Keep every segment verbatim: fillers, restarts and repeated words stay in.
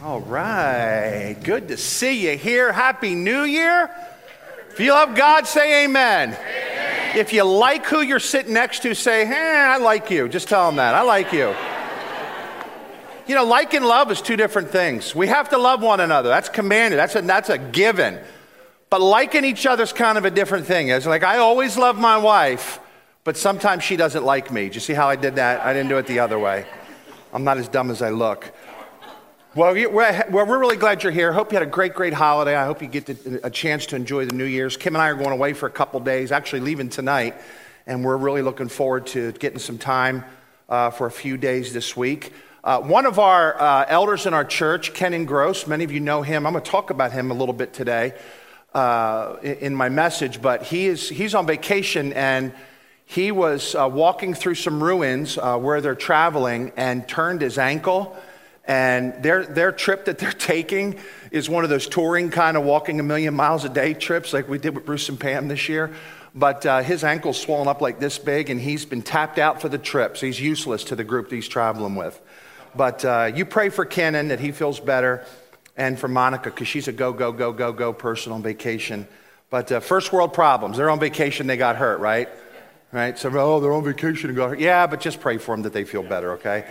All right. Good to see you here. Happy New Year. If you love God, say amen. Amen. If you like who you're sitting next to, say, hey, I like you. Just tell them that. I like you. You know, like and love is two different things. We have to love one another. That's commanded. That's a, that's a given. But liking each other is kind of a different thing. It's like, I always love my wife, but sometimes she doesn't like me. Do you see how I did that? I didn't do it the other way. I'm not as dumb as I look. Well, we're really glad you're here. Hope you had a great, great holiday. I hope you get a chance to enjoy the New Year's. Kim and I are going away for a couple days, actually leaving tonight, and we're really looking forward to getting some time uh, for a few days this week. Uh, one of our uh, elders in our church, Kenan Gross, many of you know him. I'm going to talk about him a little bit today uh, in my message, but he is he's on vacation, and he was uh, walking through some ruins uh, where they're traveling and turned his ankle. And their their trip that they're taking is one of those touring kind of walking a million miles a day trips like we did with Bruce and Pam this year. But uh, his ankle's swollen up like this big, and he's been tapped out for the trip. So he's useless to the group that he's traveling with. But uh, you pray for Kenan that he feels better, and for Monica, because she's a go, go, go, go, go person on vacation. But uh, first world problems. They're on vacation, they got hurt, right? Right? So, oh, they're on vacation and got hurt. Yeah, but just pray for them that they feel better, okay?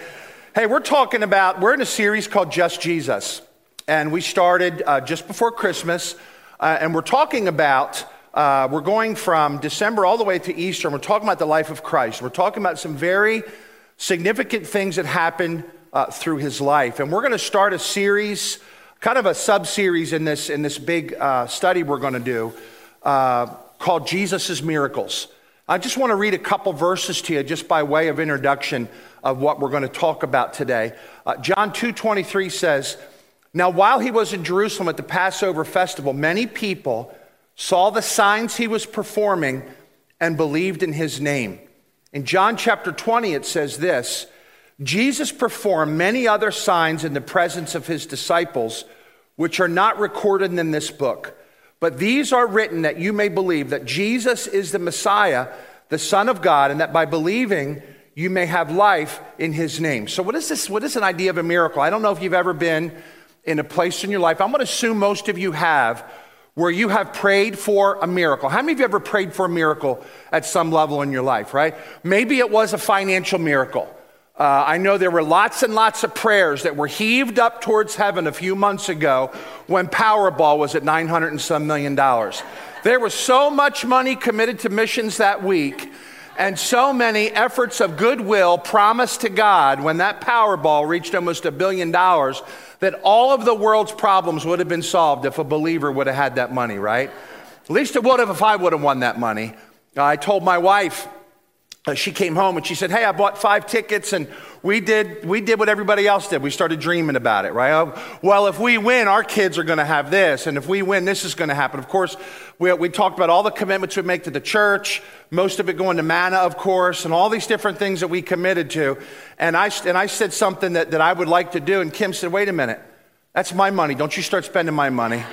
Hey, we're talking about, we're in a series called Just Jesus, and we started uh, just before Christmas, uh, and we're talking about, uh, we're going from December all the way to Easter, and we're talking about the life of Christ. We're talking about some very significant things that happened uh, through his life, and we're going to start a series, kind of a sub-series in this, in this big uh, study we're going to do uh, called Jesus' Miracles. I just want to read a couple verses to you just by way of introduction of what we're going to talk about today. Uh, John two twenty-three says, "Now while he was in Jerusalem at the Passover festival, many people saw the signs he was performing and believed in his name." In John chapter twenty, it says this, "Jesus performed many other signs in the presence of his disciples, which are not recorded in this book. But these are written that you may believe that Jesus is the Messiah, the Son of God, and that by believing you may have life in his name." So what is this? What is an idea of a miracle? I don't know if you've ever been in a place in your life. I'm going to assume most of you have, where you have prayed for a miracle. How many of you ever prayed for a miracle at some level in your life, right? Maybe it was a financial miracle. Uh, I know there were lots and lots of prayers that were heaved up towards heaven a few months ago when Powerball was at nine hundred and some million dollars. There was so much money committed to missions that week, and so many efforts of goodwill promised to God when that Powerball reached almost a billion dollars that all of the world's problems would have been solved if a believer would have had that money, right? At least it would have if I would have won that money. Uh, I told my wife, she came home and she said, "Hey, I bought five tickets and we did we did what everybody else did. We started dreaming about it, right? Well, if we win, our kids are going to have this. And if we win, this is going to happen." Of course, we, we talked about all the commitments we make to the church, most of it going to manna, of course, and all these different things that we committed to. And I, and I said something that, that I would like to do. And Kim said, "Wait a minute, that's my money. Don't you start spending my money."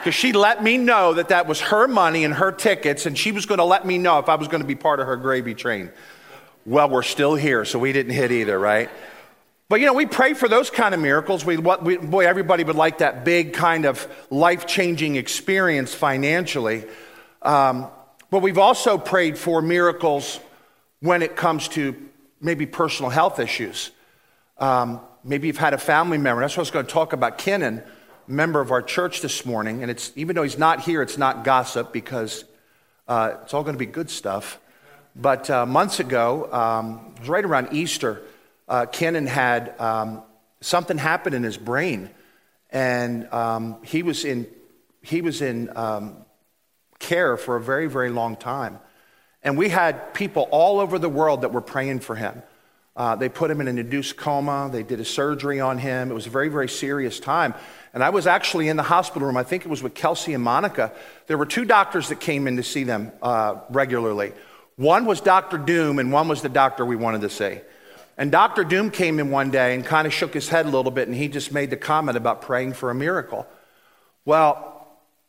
Because she let me know that that was her money and her tickets, and she was going to let me know if I was going to be part of her gravy train. Well, we're still here, so we didn't hit either, right? But, you know, we pray for those kind of miracles. We, what, we boy, everybody would like that big kind of life-changing experience financially. Um, but we've also prayed for miracles when it comes to maybe personal health issues. Um, maybe you've had a family member. That's what I was going to talk about, Kenan, member of our church this morning, and it's even though he's not here, it's not gossip because uh, it's all going to be good stuff. But uh, months ago, um, it was right around Easter, uh, Kenan had um, something happen in his brain, and um, he was in he was in um, care for a very, very long time. And we had people all over the world that were praying for him. Uh, they put him in an induced coma. They did a surgery on him. It was a very, very serious time. And I was actually in the hospital room. I think it was with Kelsey and Monica. There were two doctors that came in to see them uh, regularly. One was Doctor Doom, and one was the doctor we wanted to see. And Doctor Doom came in one day and kind of shook his head a little bit, and he just made the comment about praying for a miracle. Well,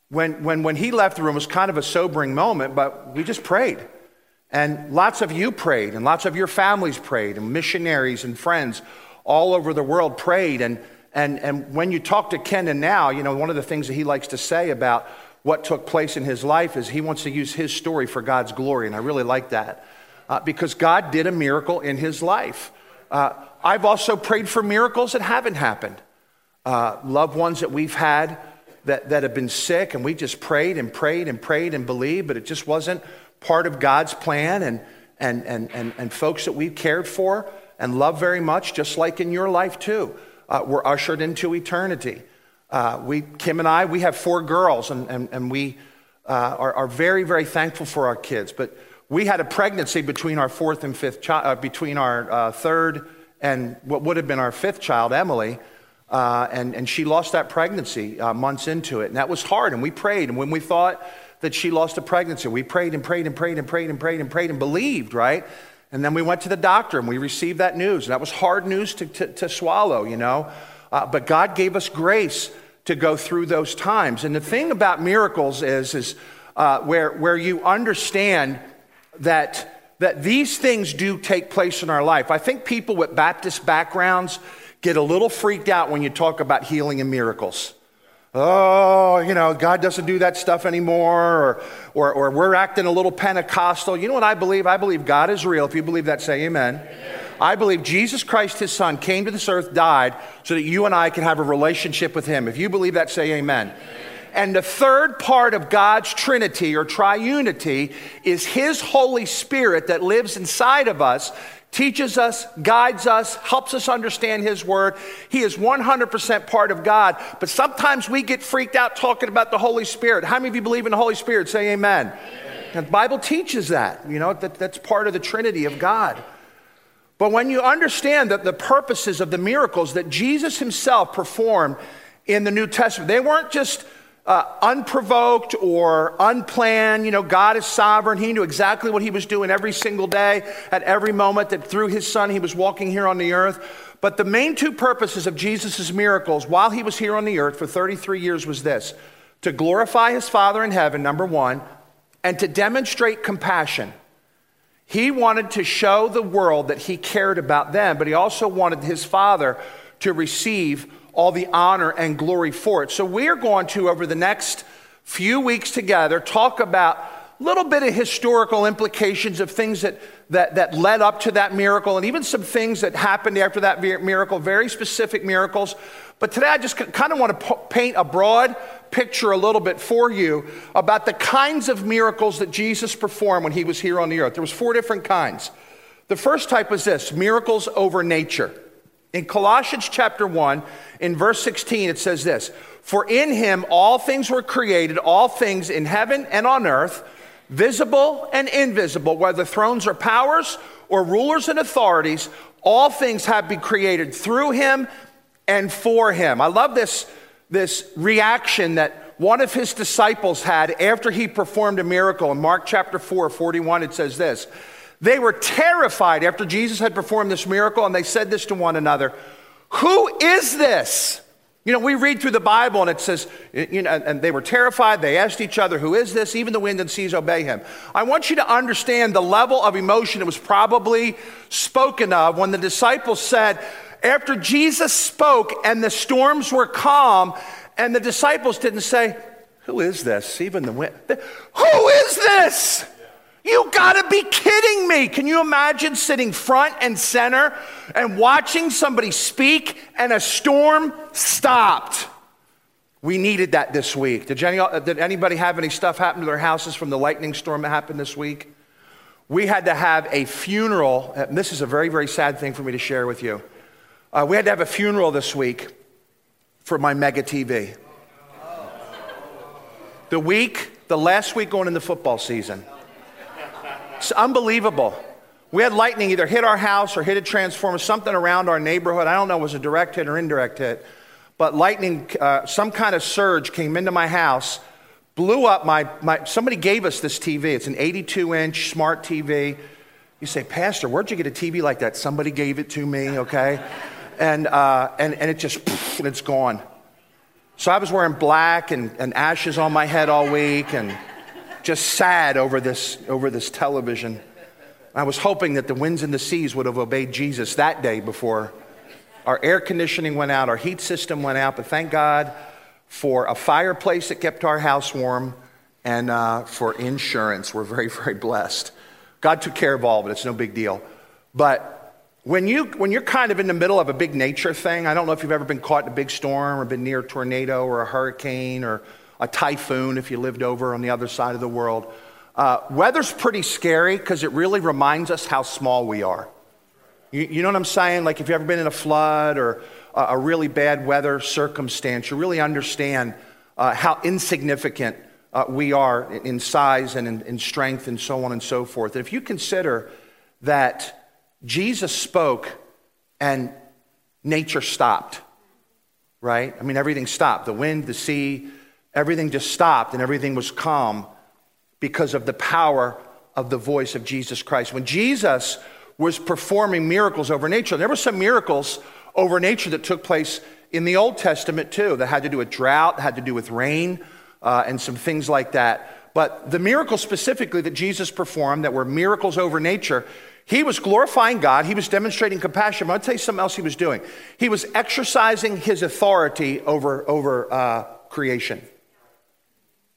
when, when, when he left the room, it was kind of a sobering moment, but we just prayed. And lots of you prayed, and lots of your families prayed, and missionaries and friends all over the world prayed, and And and when you talk to Kenan now, you know, one of the things that he likes to say about what took place in his life is he wants to use his story for God's glory. And I really like that uh, because God did a miracle in his life. Uh, I've also prayed for miracles that haven't happened. Uh, loved ones that we've had that, that have been sick, and we just prayed and prayed and prayed and believed, but it just wasn't part of God's plan. And and and and, and folks that we've cared for and loved very much, just like in your life too, uh, were ushered into eternity. Uh, we, Kim and I, we have four girls, and, and, and we uh, are, are very, very thankful for our kids. But we had a pregnancy between our fourth and fifth child, uh, between our uh, third and what would have been our fifth child, Emily, uh, and, and she lost that pregnancy uh, months into it. And that was hard, and we prayed. And when we thought that she lost a pregnancy, we prayed and prayed and prayed and prayed and prayed and prayed and believed, right? And then we went to the doctor, and we received that news. And that was hard news to, to, to swallow, you know. Uh, but God gave us grace to go through those times. And the thing about miracles is, is uh, where where you understand that that these things do take place in our life. I think people with Baptist backgrounds get a little freaked out when you talk about healing and miracles. Oh, you know, God doesn't do that stuff anymore, or, or, or we're acting a little Pentecostal. You know what I believe? I believe God is real. If you believe that, say amen. Amen. I believe Jesus Christ, his son, came to this earth, died, so that you and I can have a relationship with him. If you believe that, say amen. Amen. And the third part of God's Trinity or triunity is his Holy Spirit that lives inside of us, teaches us, guides us, helps us understand his word. He is one hundred percent part of God. But sometimes we get freaked out talking about the Holy Spirit. How many of you believe in the Holy Spirit? Say amen. Amen. And the Bible teaches that. You know, that, that's part of the Trinity of God. But when you understand that the purposes of the miracles that Jesus himself performed in the New Testament, they weren't just uh, unprovoked or unplanned. You know, God is sovereign. He knew exactly what he was doing every single day, at every moment, that through his son he was walking here on the earth. But the main two purposes of Jesus' miracles while he was here on the earth for thirty-three years was this: to glorify his Father in heaven, number one, and to demonstrate compassion. He wanted to show the world that he cared about them, but he also wanted his Father to receive all the honor and glory for it. So we're going to, over the next few weeks together, talk about a little bit of historical implications of things that, that, that led up to that miracle, and even some things that happened after that miracle, very specific miracles. But today I just kind of want to paint a broad picture a little bit for you about the kinds of miracles that Jesus performed when he was here on the earth. There was four different kinds. The first type was this: miracles over nature. In Colossians chapter one, in verse sixteen, it says this: "For in him all things were created, all things in heaven and on earth, visible and invisible, whether thrones or powers or rulers and authorities, all things have been created through him and for him." I love this This reaction that one of his disciples had after he performed a miracle. In Mark chapter four, forty-one, it says this: "They were terrified after Jesus had performed this miracle, and they said this to one another, 'Who is this?'" You know, we read through the Bible, and it says, you know, and they were terrified. They asked each other, "Who is this? Even the wind and seas obey him." I want you to understand the level of emotion that was probably spoken of when the disciples said, after Jesus spoke and the storms were calm, and the disciples didn't say, "Who is this? Even the wind." "Who is this?" You gotta be kidding me. Can you imagine sitting front and center and watching somebody speak and a storm stopped? We needed that this week. Did, any, did anybody have any stuff happen to their houses from the lightning storm that happened this week? We had to have a funeral. And this is a very, very sad thing for me to share with you. Uh, we had to have a funeral this week for my mega T V. The week, the last week going into football season. It's unbelievable. We had lightning either hit our house or hit a transformer, something around our neighborhood. I don't know if it was a direct hit or indirect hit, but lightning, uh, some kind of surge came into my house, blew up my, my, somebody gave us this T V. It's an eighty-two inch smart T V. You say, "Pastor, where'd you get a T V like that?" Somebody gave it to me, okay? And uh, and, and it just, poof, and it's gone. So I was wearing black and, and ashes on my head all week and just sad over this over this television. I was hoping that the winds and the seas would have obeyed Jesus that day before Our air conditioning went out. Our heat system went out. But thank God for a fireplace that kept our house warm and uh, for insurance. We're very, very blessed. God took care of all of it. It's no big deal. But when, you, when you're kind of in the middle of a big nature thing, I don't know if you've ever been caught in a big storm or been near a tornado or a hurricane or a typhoon if you lived over on the other side of the world. Uh, weather's pretty scary because it really reminds us how small we are. You, you know what I'm saying? Like if you've ever been in a flood or a, a really bad weather circumstance, you really understand uh, how insignificant uh, we are in, in size and in, in strength and so on and so forth. And if you consider that Jesus spoke and nature stopped, right? I mean, everything stopped. The wind, the sea, everything just stopped and everything was calm because of the power of the voice of Jesus Christ. When Jesus was performing miracles over nature, there were some miracles over nature that took place in the Old Testament too that had to do with drought, had to do with rain, uh, and some things like that. But the miracles specifically that Jesus performed that were miracles over nature, he was glorifying God. He was demonstrating compassion. But I'll tell you something else he was doing. He was exercising his authority over, over uh, creation.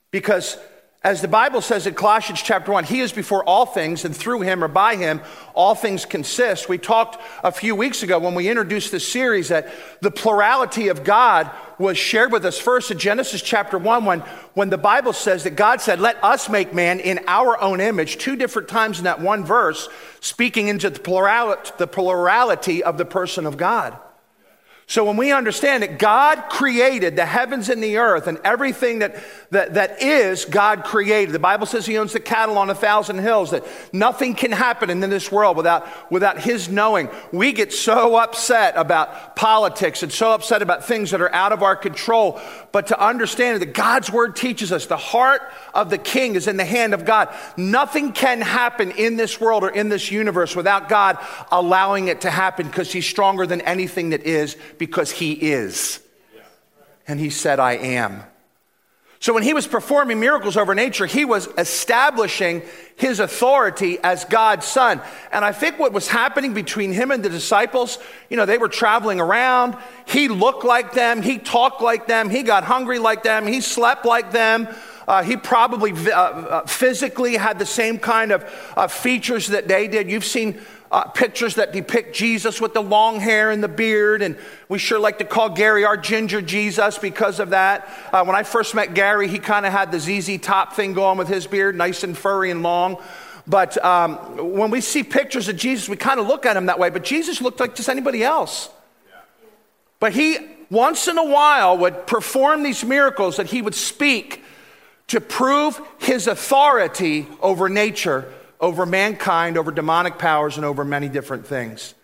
Because as the Bible says in Colossians chapter one, he is before all things, and through him or by him, all things consist. We talked a few weeks ago when we introduced this series that the plurality of God was shared with us first in Genesis chapter one when, when the Bible says that God said, let us make man in our own image, two different times in that one verse, speaking into the plurality, the plurality of the person of God. So when we understand that God created the heavens and the earth and everything that, that, that is, God created. The Bible says he owns the cattle on a thousand hills, that nothing can happen in this world without, without his knowing. We get so upset about politics and so upset about things that are out of our control. But to understand that God's word teaches us the heart of the king is in the hand of God. Nothing can happen in this world or in this universe without God allowing it to happen because he's stronger than anything that is. Because he is. And he said, I am. So when he was performing miracles over nature, he was establishing his authority as God's son. And I think what was happening between him and the disciples, you know, they were traveling around. He looked like them. He talked like them. He got hungry like them. He slept like them. Uh, he probably uh, physically had the same kind of uh, features that they did. You've seen Uh, pictures that depict Jesus with the long hair and the beard, and we sure like to call Gary our ginger Jesus because of that. Uh, when I first met Gary, he kind of had the Z Z Top thing going with his beard, nice and furry and long. But um, when we see pictures of Jesus, we kind of look at him that way, but Jesus looked like just anybody else. Yeah. But he, once in a while, would perform these miracles that he would speak to prove his authority over nature, over mankind, over demonic powers, and over many different things.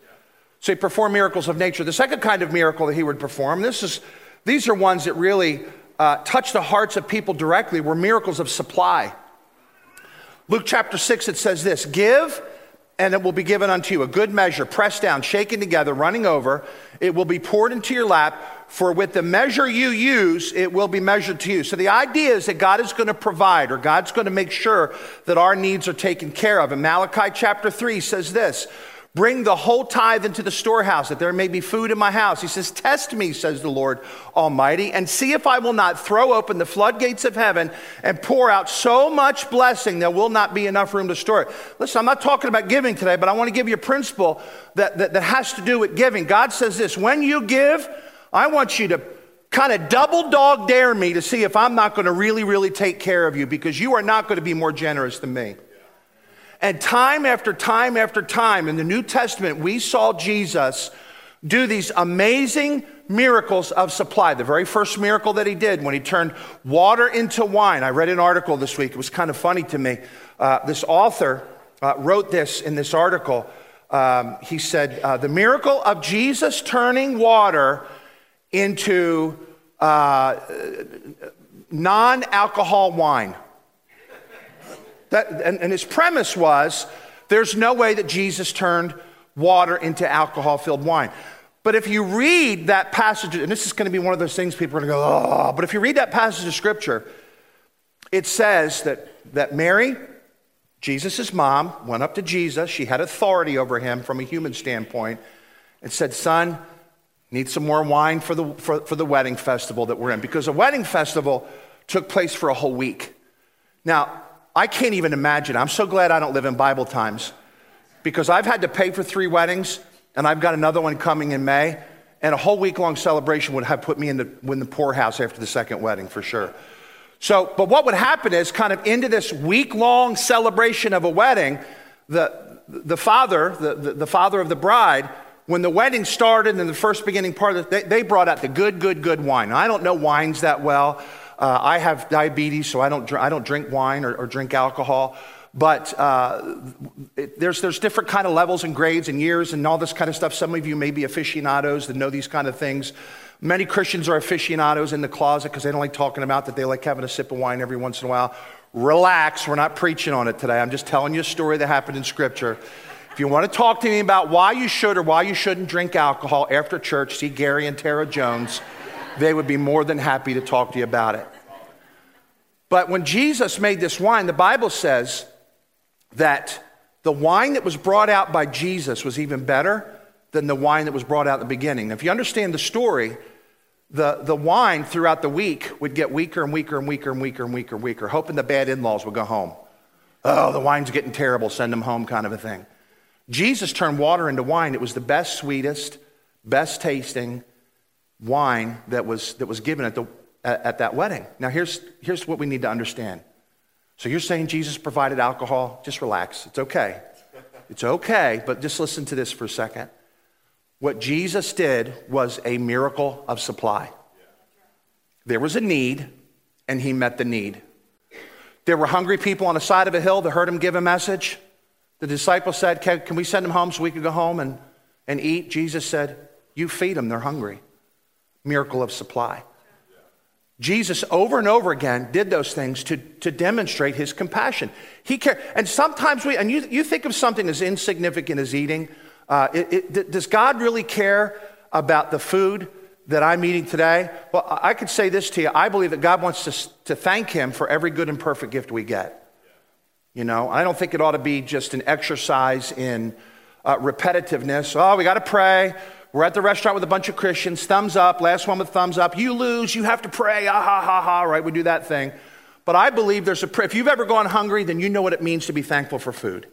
So he performed miracles of nature. The second kind of miracle that he would perform, this is, these are ones that really uh, touch the hearts of people directly, were miracles of supply. Luke chapter six, it says this, give, and it will be given unto you, a good measure, pressed down, shaken together, running over. It will be poured into your lap, for with the measure you use, it will be measured to you. So the idea is that God is going to provide, or God's going to make sure that our needs are taken care of. And Malachi chapter three says this, bring the whole tithe into the storehouse, that there may be food in my house. He says, test me, says the Lord Almighty, and see if I will not throw open the floodgates of heaven and pour out so much blessing there will not be enough room to store it. Listen, I'm not talking about giving today, but I want to give you a principle that, that, that has to do with giving. God says this, when you give, I want you to kind of double dog dare me to see if I'm not going to really, really take care of you, because you are not going to be more generous than me. And time after time after time in the New Testament, we saw Jesus do these amazing miracles of supply. The very first miracle that he did when he turned water into wine. I read an article this week. It was kind of funny to me. Uh, this author uh, wrote this in this article. Um, he said, uh, the miracle of Jesus turning water into uh, non-alcohol wine. That, and, and his premise was, there's no way that Jesus turned water into alcohol-filled wine. But if you read that passage, and this is going to be one of those things people are going to go, oh, but if you read that passage of Scripture, it says that, that Mary, Jesus' mom, went up to Jesus. She had authority over him from a human standpoint and said, son, Need some more wine for the, for, for the wedding festival that we're in, because a wedding festival took place for a whole week. Now, I can't even imagine. I'm so glad I don't live in Bible times, because I've had to pay for three weddings, and I've got another one coming in May, and a whole week-long celebration would have put me in the, in the poorhouse after the second wedding for sure. So, but what would happen is, kind of into this week-long celebration of a wedding, the, the father, the, the, the father of the bride, when the wedding started in the first beginning part of it, they, they brought out the good, good, good wine. Now, I don't know wines that well. Uh, I have diabetes, so I don't I don't drink wine or, or drink alcohol. But uh, it, there's there's different kind of levels and grades and years and all this kind of stuff. Some of you may be aficionados that know these kind of things. Many Christians are aficionados in the closet because they don't like talking about that. They like having a sip of wine every once in a while. Relax, we're not preaching on it today. I'm just telling you a story that happened in Scripture. If you want to talk to me about why you should or why you shouldn't drink alcohol after church, see Gary and Tara Jones. They would be more than happy to talk to you about it. But when Jesus made this wine, the Bible says that the wine that was brought out by Jesus was even better than the wine that was brought out at the beginning. Now, if you understand the story, the, the wine throughout the week would get weaker and weaker and weaker and weaker and weaker and weaker, hoping the bad in-laws would go home. Oh, the wine's getting terrible, send them home kind of a thing. Jesus turned water into wine. It was the best, sweetest, best tasting wine that was that was given at the at that wedding. Now, here's here's what we need to understand. So you're saying Jesus provided alcohol? Just relax. It's okay. It's okay, but just listen to this for a second. What Jesus did was a miracle of supply. There was a need, and he met the need. There were hungry people on the side of a hill that heard him give a message. The disciples said, can, can we send them home so we can go home and, and eat? Jesus said, you feed them, they're hungry. Miracle of supply. Jesus over and over again did those things to, to demonstrate his compassion. He cared. And sometimes we, and you, you think of something as insignificant as eating. Uh, it, it, does God really care about the food that I'm eating today? Well, I could say this to you. I believe that God wants us to, to thank him for every good and perfect gift we get. You know, I don't think it ought to be just an exercise in uh, repetitiveness. Oh, we got to pray. We're at the restaurant with a bunch of Christians. Thumbs up. Last one with thumbs up. You lose. You have to pray. Ah, ha, ha, ha. Right? We do that thing. But I believe there's a prayer. If you've ever gone hungry, then you know what it means to be thankful for food.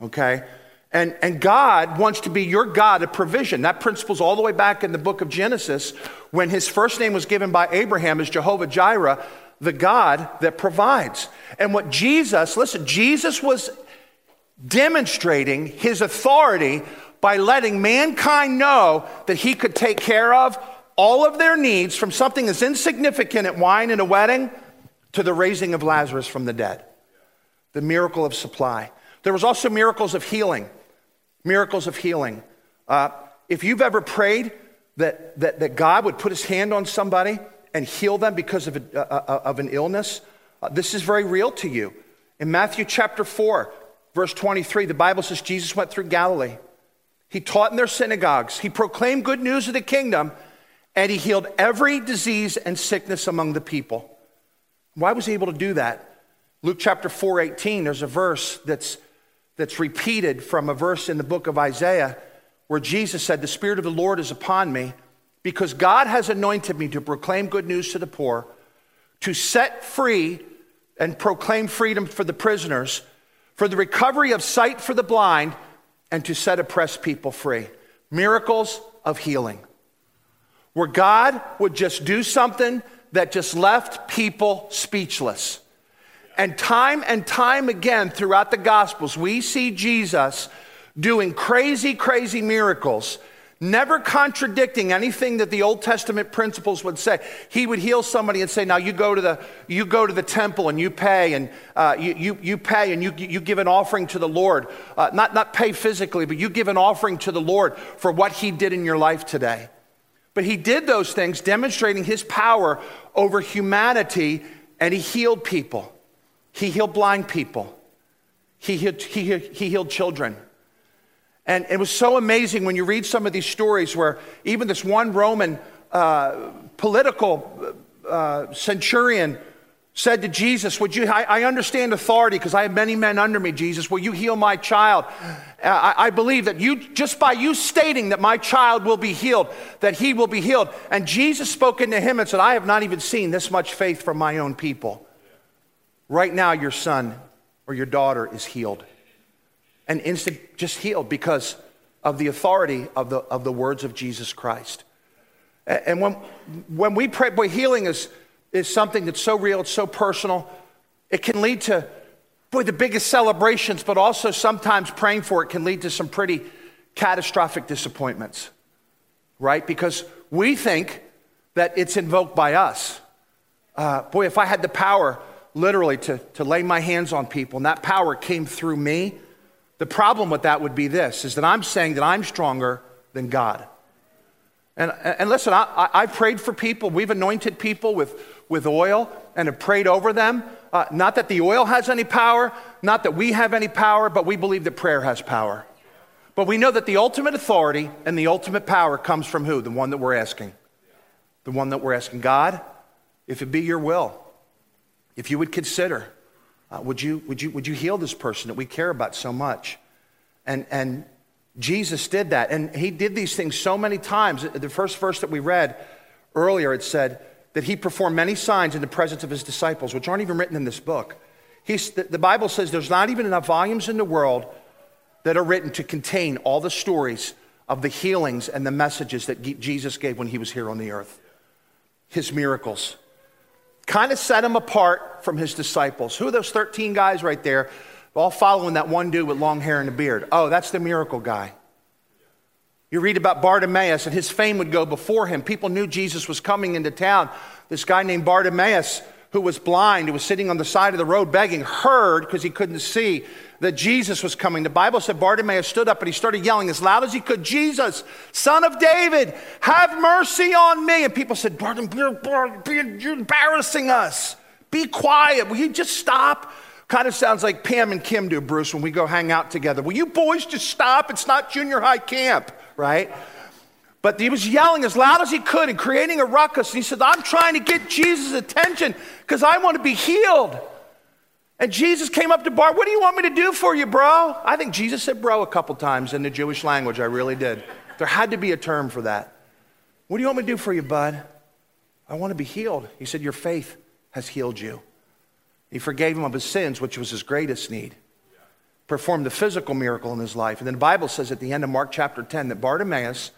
Okay? And, and God wants to be your God of provision. That principle's all the way back in the book of Genesis when his first name was given by Abraham as Jehovah Jireh, the God that provides. And what Jesus, listen, Jesus was demonstrating his authority by letting mankind know that he could take care of all of their needs, from something as insignificant as wine and a wedding to the raising of Lazarus from the dead. The miracle of supply. There was also miracles of healing. Miracles of healing. Uh, if you've ever prayed that, that, that God would put his hand on somebody and heal them because of, a, uh, of an illness, uh, this is very real to you. In Matthew chapter four, verse twenty-three, the Bible says Jesus went through Galilee. He taught in their synagogues. He proclaimed good news of the kingdom, and he healed every disease and sickness among the people. Why was he able to do that? Luke chapter four eighteen, there's a verse that's, that's repeated from a verse in the book of Isaiah where Jesus said, the Spirit of the Lord is upon me because God has anointed me to proclaim good news to the poor, to set free and proclaim freedom for the prisoners, for the recovery of sight for the blind, and to set oppressed people free. Miracles of healing. Where God would just do something that just left people speechless. And time and time again throughout the Gospels, we see Jesus doing crazy, crazy miracles, never contradicting anything that the Old Testament principles would say. He would heal somebody and say, now you go to the, you go to the temple and you pay and uh, you, you, you pay and you, you give an offering to the Lord. Uh, not, not pay physically, but you give an offering to the Lord for what he did in your life today. But he did those things demonstrating his power over humanity, and he healed people. He healed blind people. He healed, he healed, he healed children. And it was so amazing when you read some of these stories where even this one Roman uh, political uh, centurion said to Jesus, "Would you? I, I understand authority because I have many men under me, Jesus. Will you heal my child? I, I believe that you, just by you stating that my child will be healed, that he will be healed." And Jesus spoke into him and said, "I have not even seen this much faith from my own people. Right now your son or your daughter is healed." And instant just healed because of the authority of the, of the words of Jesus Christ. And when, when we pray, boy, healing is... is something that's so real, it's so personal. It can lead to, boy, the biggest celebrations, but also sometimes praying for it can lead to some pretty catastrophic disappointments, right? Because we think that it's invoked by us. Uh, boy, if I had the power, literally, to, to lay my hands on people, and that power came through me, the problem with that would be this, is that I'm saying that I'm stronger than God. And, and listen, I, I prayed for people. We've anointed people with, with oil and have prayed over them. Uh, not that the oil has any power, not that we have any power, but we believe that prayer has power. But we know that the ultimate authority and the ultimate power comes from who? The one that we're asking. The one that we're asking. God, if it be your will, if you would consider, uh, would you, would you, would you heal this person that we care about so much? And, and, Jesus did that, and he did these things so many times. The first verse that we read earlier, it said that he performed many signs in the presence of his disciples, which aren't even written in this book. He's, the Bible says there's not even enough volumes in the world that are written to contain all the stories of the healings and the messages that Jesus gave when he was here on the earth. His miracles kind of set him apart from his disciples. Who are those thirteen guys right there? All following that one dude with long hair and a beard. Oh, that's the miracle guy. You read about Bartimaeus, and his fame would go before him. People knew Jesus was coming into town. This guy named Bartimaeus, who was blind, who was sitting on the side of the road begging, heard, because he couldn't see, that Jesus was coming. The Bible said Bartimaeus stood up and he started yelling as loud as he could, "Jesus, Son of David, have mercy on me." And people said, "Bartimaeus, you're embarrassing us. Be quiet. Will you just stop?" Kind of sounds like Pam and Kim do, Bruce, when we go hang out together. "Will you boys just stop? It's not junior high camp," right? But he was yelling as loud as he could and creating a ruckus. And he said, "I'm trying to get Jesus' attention because I want to be healed." And Jesus came up to Bart, "What do you want me to do for you, bro?" I think Jesus said bro a couple times in the Jewish language. I really did. There had to be a term for that. "What do you want me to do for you, bud?" "I want to be healed." He said, "Your faith has healed you." He forgave him of his sins, which was his greatest need. Performed the physical miracle in his life. And then the Bible says at the end of Mark chapter ten that Bartimaeus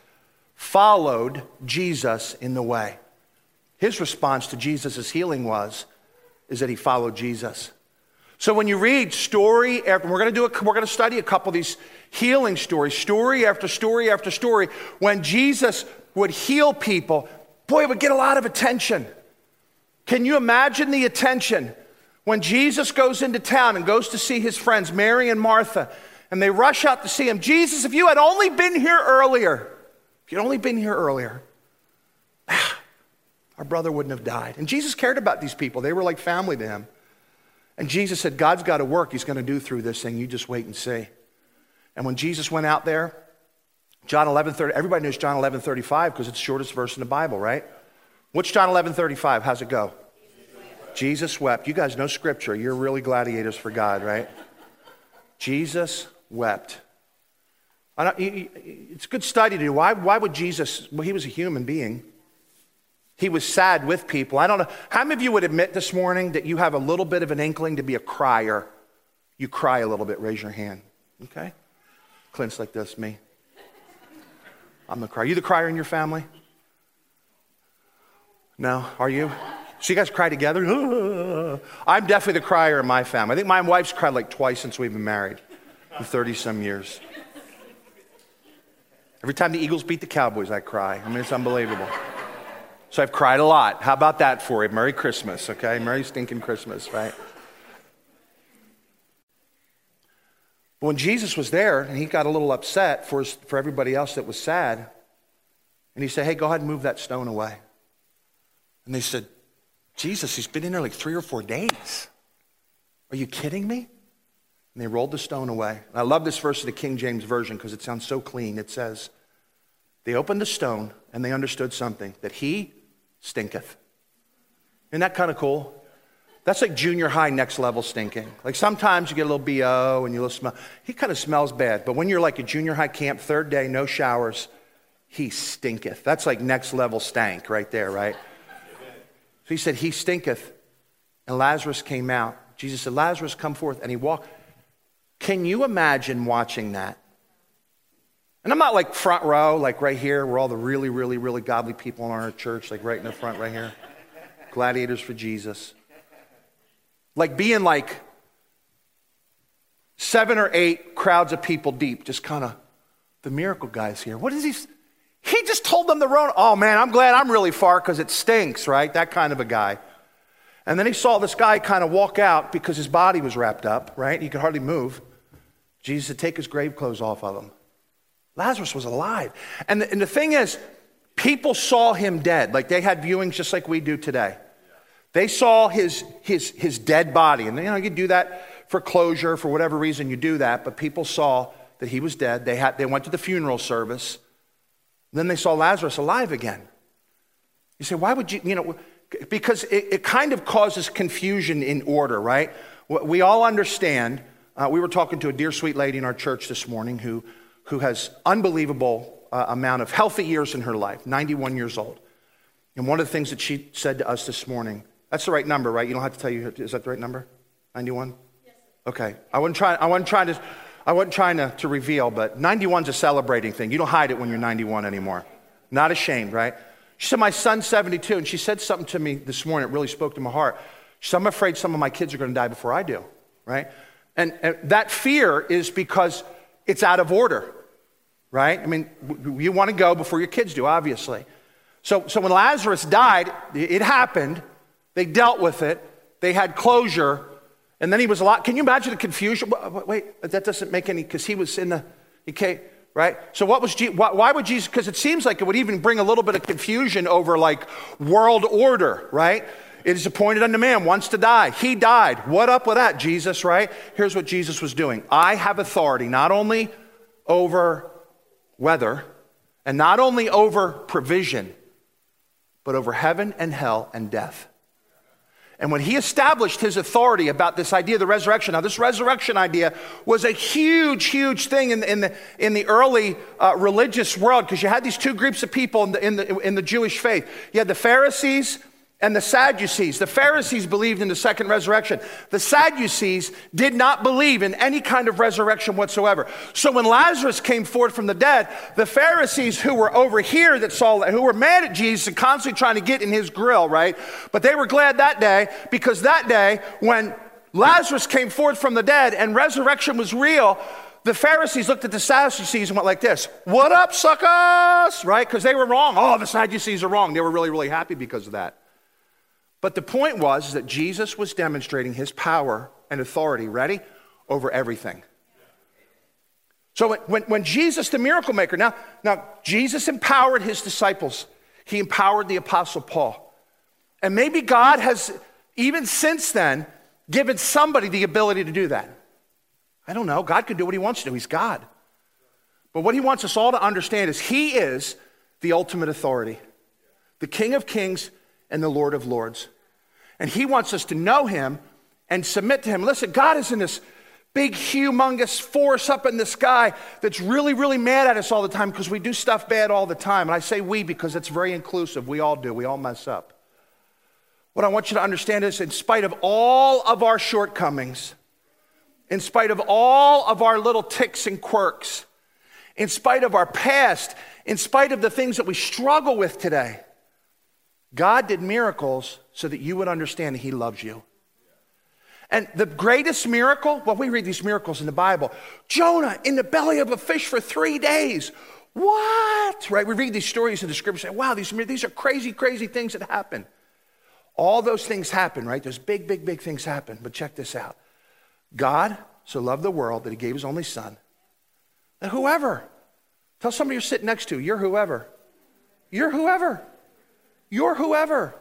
followed Jesus in the way. His response to Jesus' healing was, is that he followed Jesus. So when you read story after, we're going to do, a, we're going to study a couple of these healing stories, story after story after story. When Jesus would heal people, boy, it would get a lot of attention. Can you imagine the attention? When Jesus goes into town and goes to see his friends, Mary and Martha, and they rush out to see him. "Jesus, if you had only been here earlier, if you'd only been here earlier, our brother wouldn't have died." And Jesus cared about these people. They were like family to him. And Jesus said, "God's got a work he's going to do through this thing. You just wait and see." And when Jesus went out there, John eleven thirty, everybody knows John eleven thirty-five because it's the shortest verse in the Bible, right? What's John eleven thirty-five? How's it go? Jesus wept. You guys know scripture. You're really gladiators for God, right? Jesus wept. I don't, it's a good study to do. Why, why would Jesus, well, he was a human being. He was sad with people. I don't know. How many of you would admit this morning that you have a little bit of an inkling to be a crier? You cry a little bit. Raise your hand. Okay. Clint's like this, me. I'm the crier. You the crier in your family? No? Are you? So you guys cry together? I'm definitely the crier in my family. I think my wife's cried like twice since we've been married in thirty-some years. Every time the Eagles beat the Cowboys, I cry. I mean, it's unbelievable. So I've cried a lot. How about that for you? Merry Christmas, okay? Merry stinking Christmas, right? But when Jesus was there, and he got a little upset for, his, for everybody else that was sad, and he said, "Hey, go ahead and move that stone away." And they said, "Jesus, he's been in there like three or four days. Are you kidding me?" And they rolled the stone away. And I love this verse of the King James Version because it sounds so clean. It says, they opened the stone and they understood something, that he stinketh. Isn't that kind of cool? That's like junior high next level stinking. Like sometimes you get a little B O and you little smell. He kind of smells bad. But when you're like a junior high camp, third day, no showers, he stinketh. That's like next level stank right there, right? So he said, he stinketh. And Lazarus came out. Jesus said, Lazarus, come forth. And he walked. Can you imagine watching that? And I'm not like front row, like right here, where all the really, really, really godly people in our church, like right in the front right here. Gladiators for Jesus. Like being like seven or eight crowds of people deep, just kind of the miracle guy's here. What is he? He just told them the road. Oh man, I'm glad I'm really far because it stinks, right? That kind of a guy. And then he saw this guy kind of walk out because his body was wrapped up, right? He could hardly move. Jesus said, take his grave clothes off of him. Lazarus was alive. And the, and the thing is, people saw him dead. Like they had viewings just like we do today. They saw his his his dead body. And you know, you do that for closure, for whatever reason you do that, but people saw that he was dead. They had they went to the funeral service. Then they saw Lazarus alive again. You say, why would you, you know, because it, it kind of causes confusion in order, right? We all understand. Uh, we were talking to a dear sweet lady in our church this morning who who has unbelievable uh, amount of healthy years in her life, ninety-one years old. And one of the things that she said to us this morning, that's the right number, right? You don't have to tell you. Is that the right number? ninety-one? Yes. Okay. I wasn't trying. I wasn't trying to. I wasn't trying to, to reveal, but ninety-one's a celebrating thing. You don't hide it when you're ninety-one anymore. Not ashamed, right? She said, "My son's seventy-two," and she said something to me this morning. It really spoke to my heart. She said, "I'm afraid some of my kids are going to die before I do," right? And, and that fear is because it's out of order, right? I mean, w- you want to go before your kids do, obviously. So, so when Lazarus died, it happened. They dealt with it. They had closure. And then he was a lot. Can you imagine the confusion? Wait, that doesn't make any, because he was in the, he came, right? So what was, why would Jesus, because it seems like it would even bring a little bit of confusion over like world order, right? It is appointed unto man once to die. He died. What up with that, Jesus, right? Here's what Jesus was doing. I have authority not only over weather and not only over provision, but over heaven and hell and death. And when he established his authority about this idea of the resurrection, now this resurrection idea was a huge, huge thing in the, in the, in the early uh, religious world, because you had these two groups of people in the, in, the, in the Jewish faith. You had the Pharisees and the Sadducees. The Pharisees believed in the second resurrection. The Sadducees did not believe in any kind of resurrection whatsoever. So when Lazarus came forth from the dead, the Pharisees who were over here that saw, who were mad at Jesus and constantly trying to get in his grill, right? But they were glad that day, because that day when Lazarus came forth from the dead and resurrection was real, the Pharisees looked at the Sadducees and went like this, "What up, suckers?" Right? Because they were wrong. Oh, the Sadducees are wrong. They were really, really happy because of that. But the point was that Jesus was demonstrating his power and authority, ready, over everything. So when, when Jesus, the miracle maker, now, now Jesus empowered his disciples. He empowered the apostle Paul. And maybe God has, even since then, given somebody the ability to do that. I don't know. God can do what he wants to do. He's God. But what he wants us all to understand is he is the ultimate authority, the King of Kings and the Lord of Lords. And he wants us to know him and submit to him. Listen, God isn't this big, humongous force up in the sky that's really, really mad at us all the time because we do stuff bad all the time. And I say we because it's very inclusive. We all do. We all mess up. What I want you to understand is in spite of all of our shortcomings, in spite of all of our little ticks and quirks, in spite of our past, in spite of the things that we struggle with today, God did miracles so that you would understand that he loves you. And the greatest miracle, well, we read these miracles in the Bible. Jonah in the belly of a fish for three days. What? Right? We read these stories in the scripture. Wow, these, these are crazy, crazy things that happen. All those things happen, right? Those big, big, big things happen. But check this out. God so loved the world that he gave his only son. And whoever, tell somebody you're sitting next to, you're whoever. You're whoever. Your whoever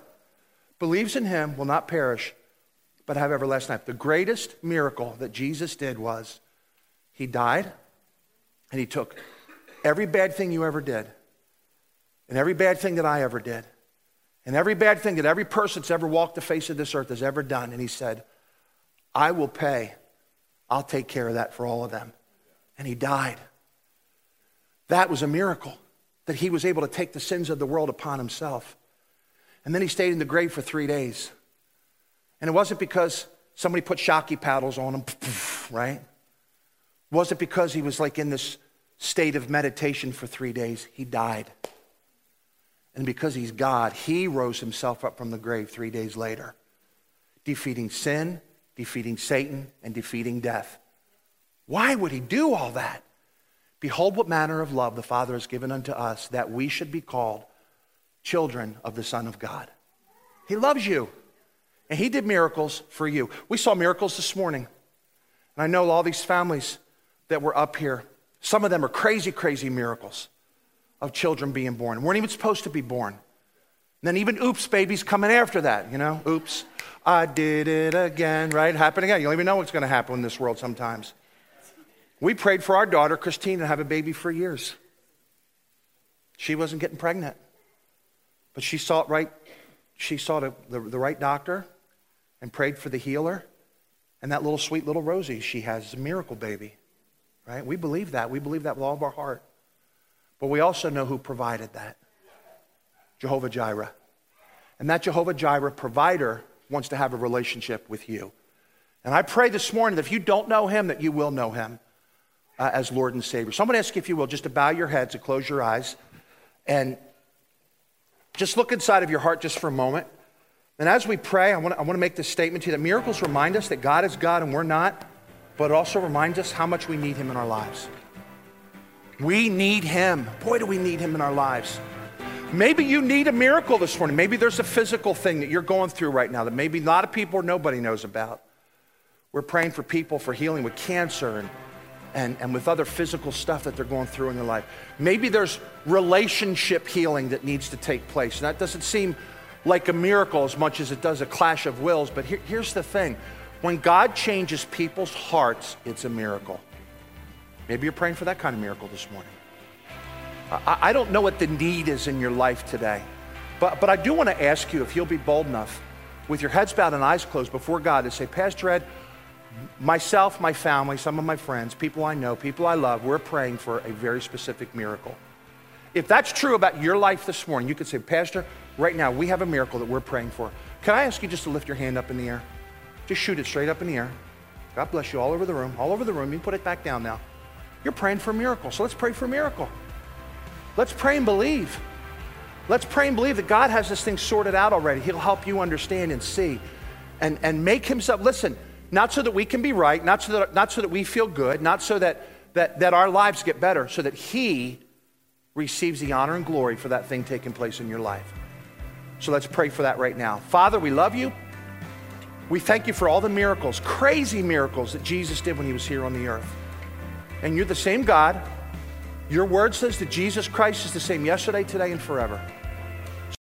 believes in him will not perish, but have everlasting life. The greatest miracle that Jesus did was he died and he took every bad thing you ever did and every bad thing that I ever did and every bad thing that every person that's ever walked the face of this earth has ever done. And he said, I will pay. I'll take care of that for all of them. And he died. That was a miracle, that he was able to take the sins of the world upon himself. And then he stayed in the grave for three days. And it wasn't because somebody put shocky paddles on him, right? It wasn't because he was like in this state of meditation for three days. He died. And because he's God, he rose himself up from the grave three days later, defeating sin, defeating Satan, and defeating death. Why would he do all that? Behold what manner of love the Father has given unto us, that we should be called children of the Son of God. He loves you, and he did miracles for you. We saw miracles this morning. And I know all these families that were up here, some of them are crazy, crazy miracles of children being born. Weren't even supposed to be born. And then even oops babies coming after that, you know, oops. I did it again, right? Happened again. You don't even know what's going to happen in this world sometimes. We prayed for our daughter, Christine, to have a baby for years. She wasn't getting pregnant. But she sought right, she sought a, the, the right doctor and prayed for the healer. And that little sweet little Rosie she has is a miracle baby, right? We believe that. We believe that with all of our heart. But we also know who provided that, Jehovah Jireh. And that Jehovah Jireh provider wants to have a relationship with you. And I pray this morning that if you don't know him, that you will know him uh, as Lord and Savior. So I'm going to ask you, if you will, just to bow your heads and close your eyes and just look inside of your heart just for a moment. And as we pray, I want to, I want to make this statement to you, that miracles remind us that God is God and we're not, but it also reminds us how much we need him in our lives. We need him. Boy, do we need him in our lives. Maybe you need a miracle this morning. Maybe there's a physical thing that you're going through right now that maybe a lot of people or nobody knows about. We're praying for people for healing with cancer and, and, and with other physical stuff that they're going through in their life. Maybe there's relationship healing that needs to take place. And that doesn't seem like a miracle as much as it does a clash of wills. But here, here's the thing. When God changes people's hearts, it's a miracle. Maybe you're praying for that kind of miracle this morning. I, I don't know what the need is in your life today. But, but I do want to ask you, if you'll be bold enough, with your heads bowed and eyes closed before God, to say, Pastor Ed, myself, my family, some of my friends, people I know, people I love, we're praying for a very specific miracle. If that's true about your life this morning, you could say, Pastor, right now we have a miracle that we're praying for. Can I ask you just to lift your hand up in the air? Just shoot it straight up in the air. God bless you, all over the room, all over the room. You can put it back down now. You're praying for a miracle, so let's pray for a miracle. Let's pray and believe. Let's pray and believe that God has this thing sorted out already. He'll help you understand and see and, and make himself, listen, not so that we can be right, not so that, not so that we feel good, not so that, that, that our lives get better, so that he receives the honor and glory for that thing taking place in your life. So let's pray for that right now. Father, we love you. We thank you for all the miracles, crazy miracles that Jesus did when he was here on the earth. And you're the same God. Your word says that Jesus Christ is the same yesterday, today, and forever.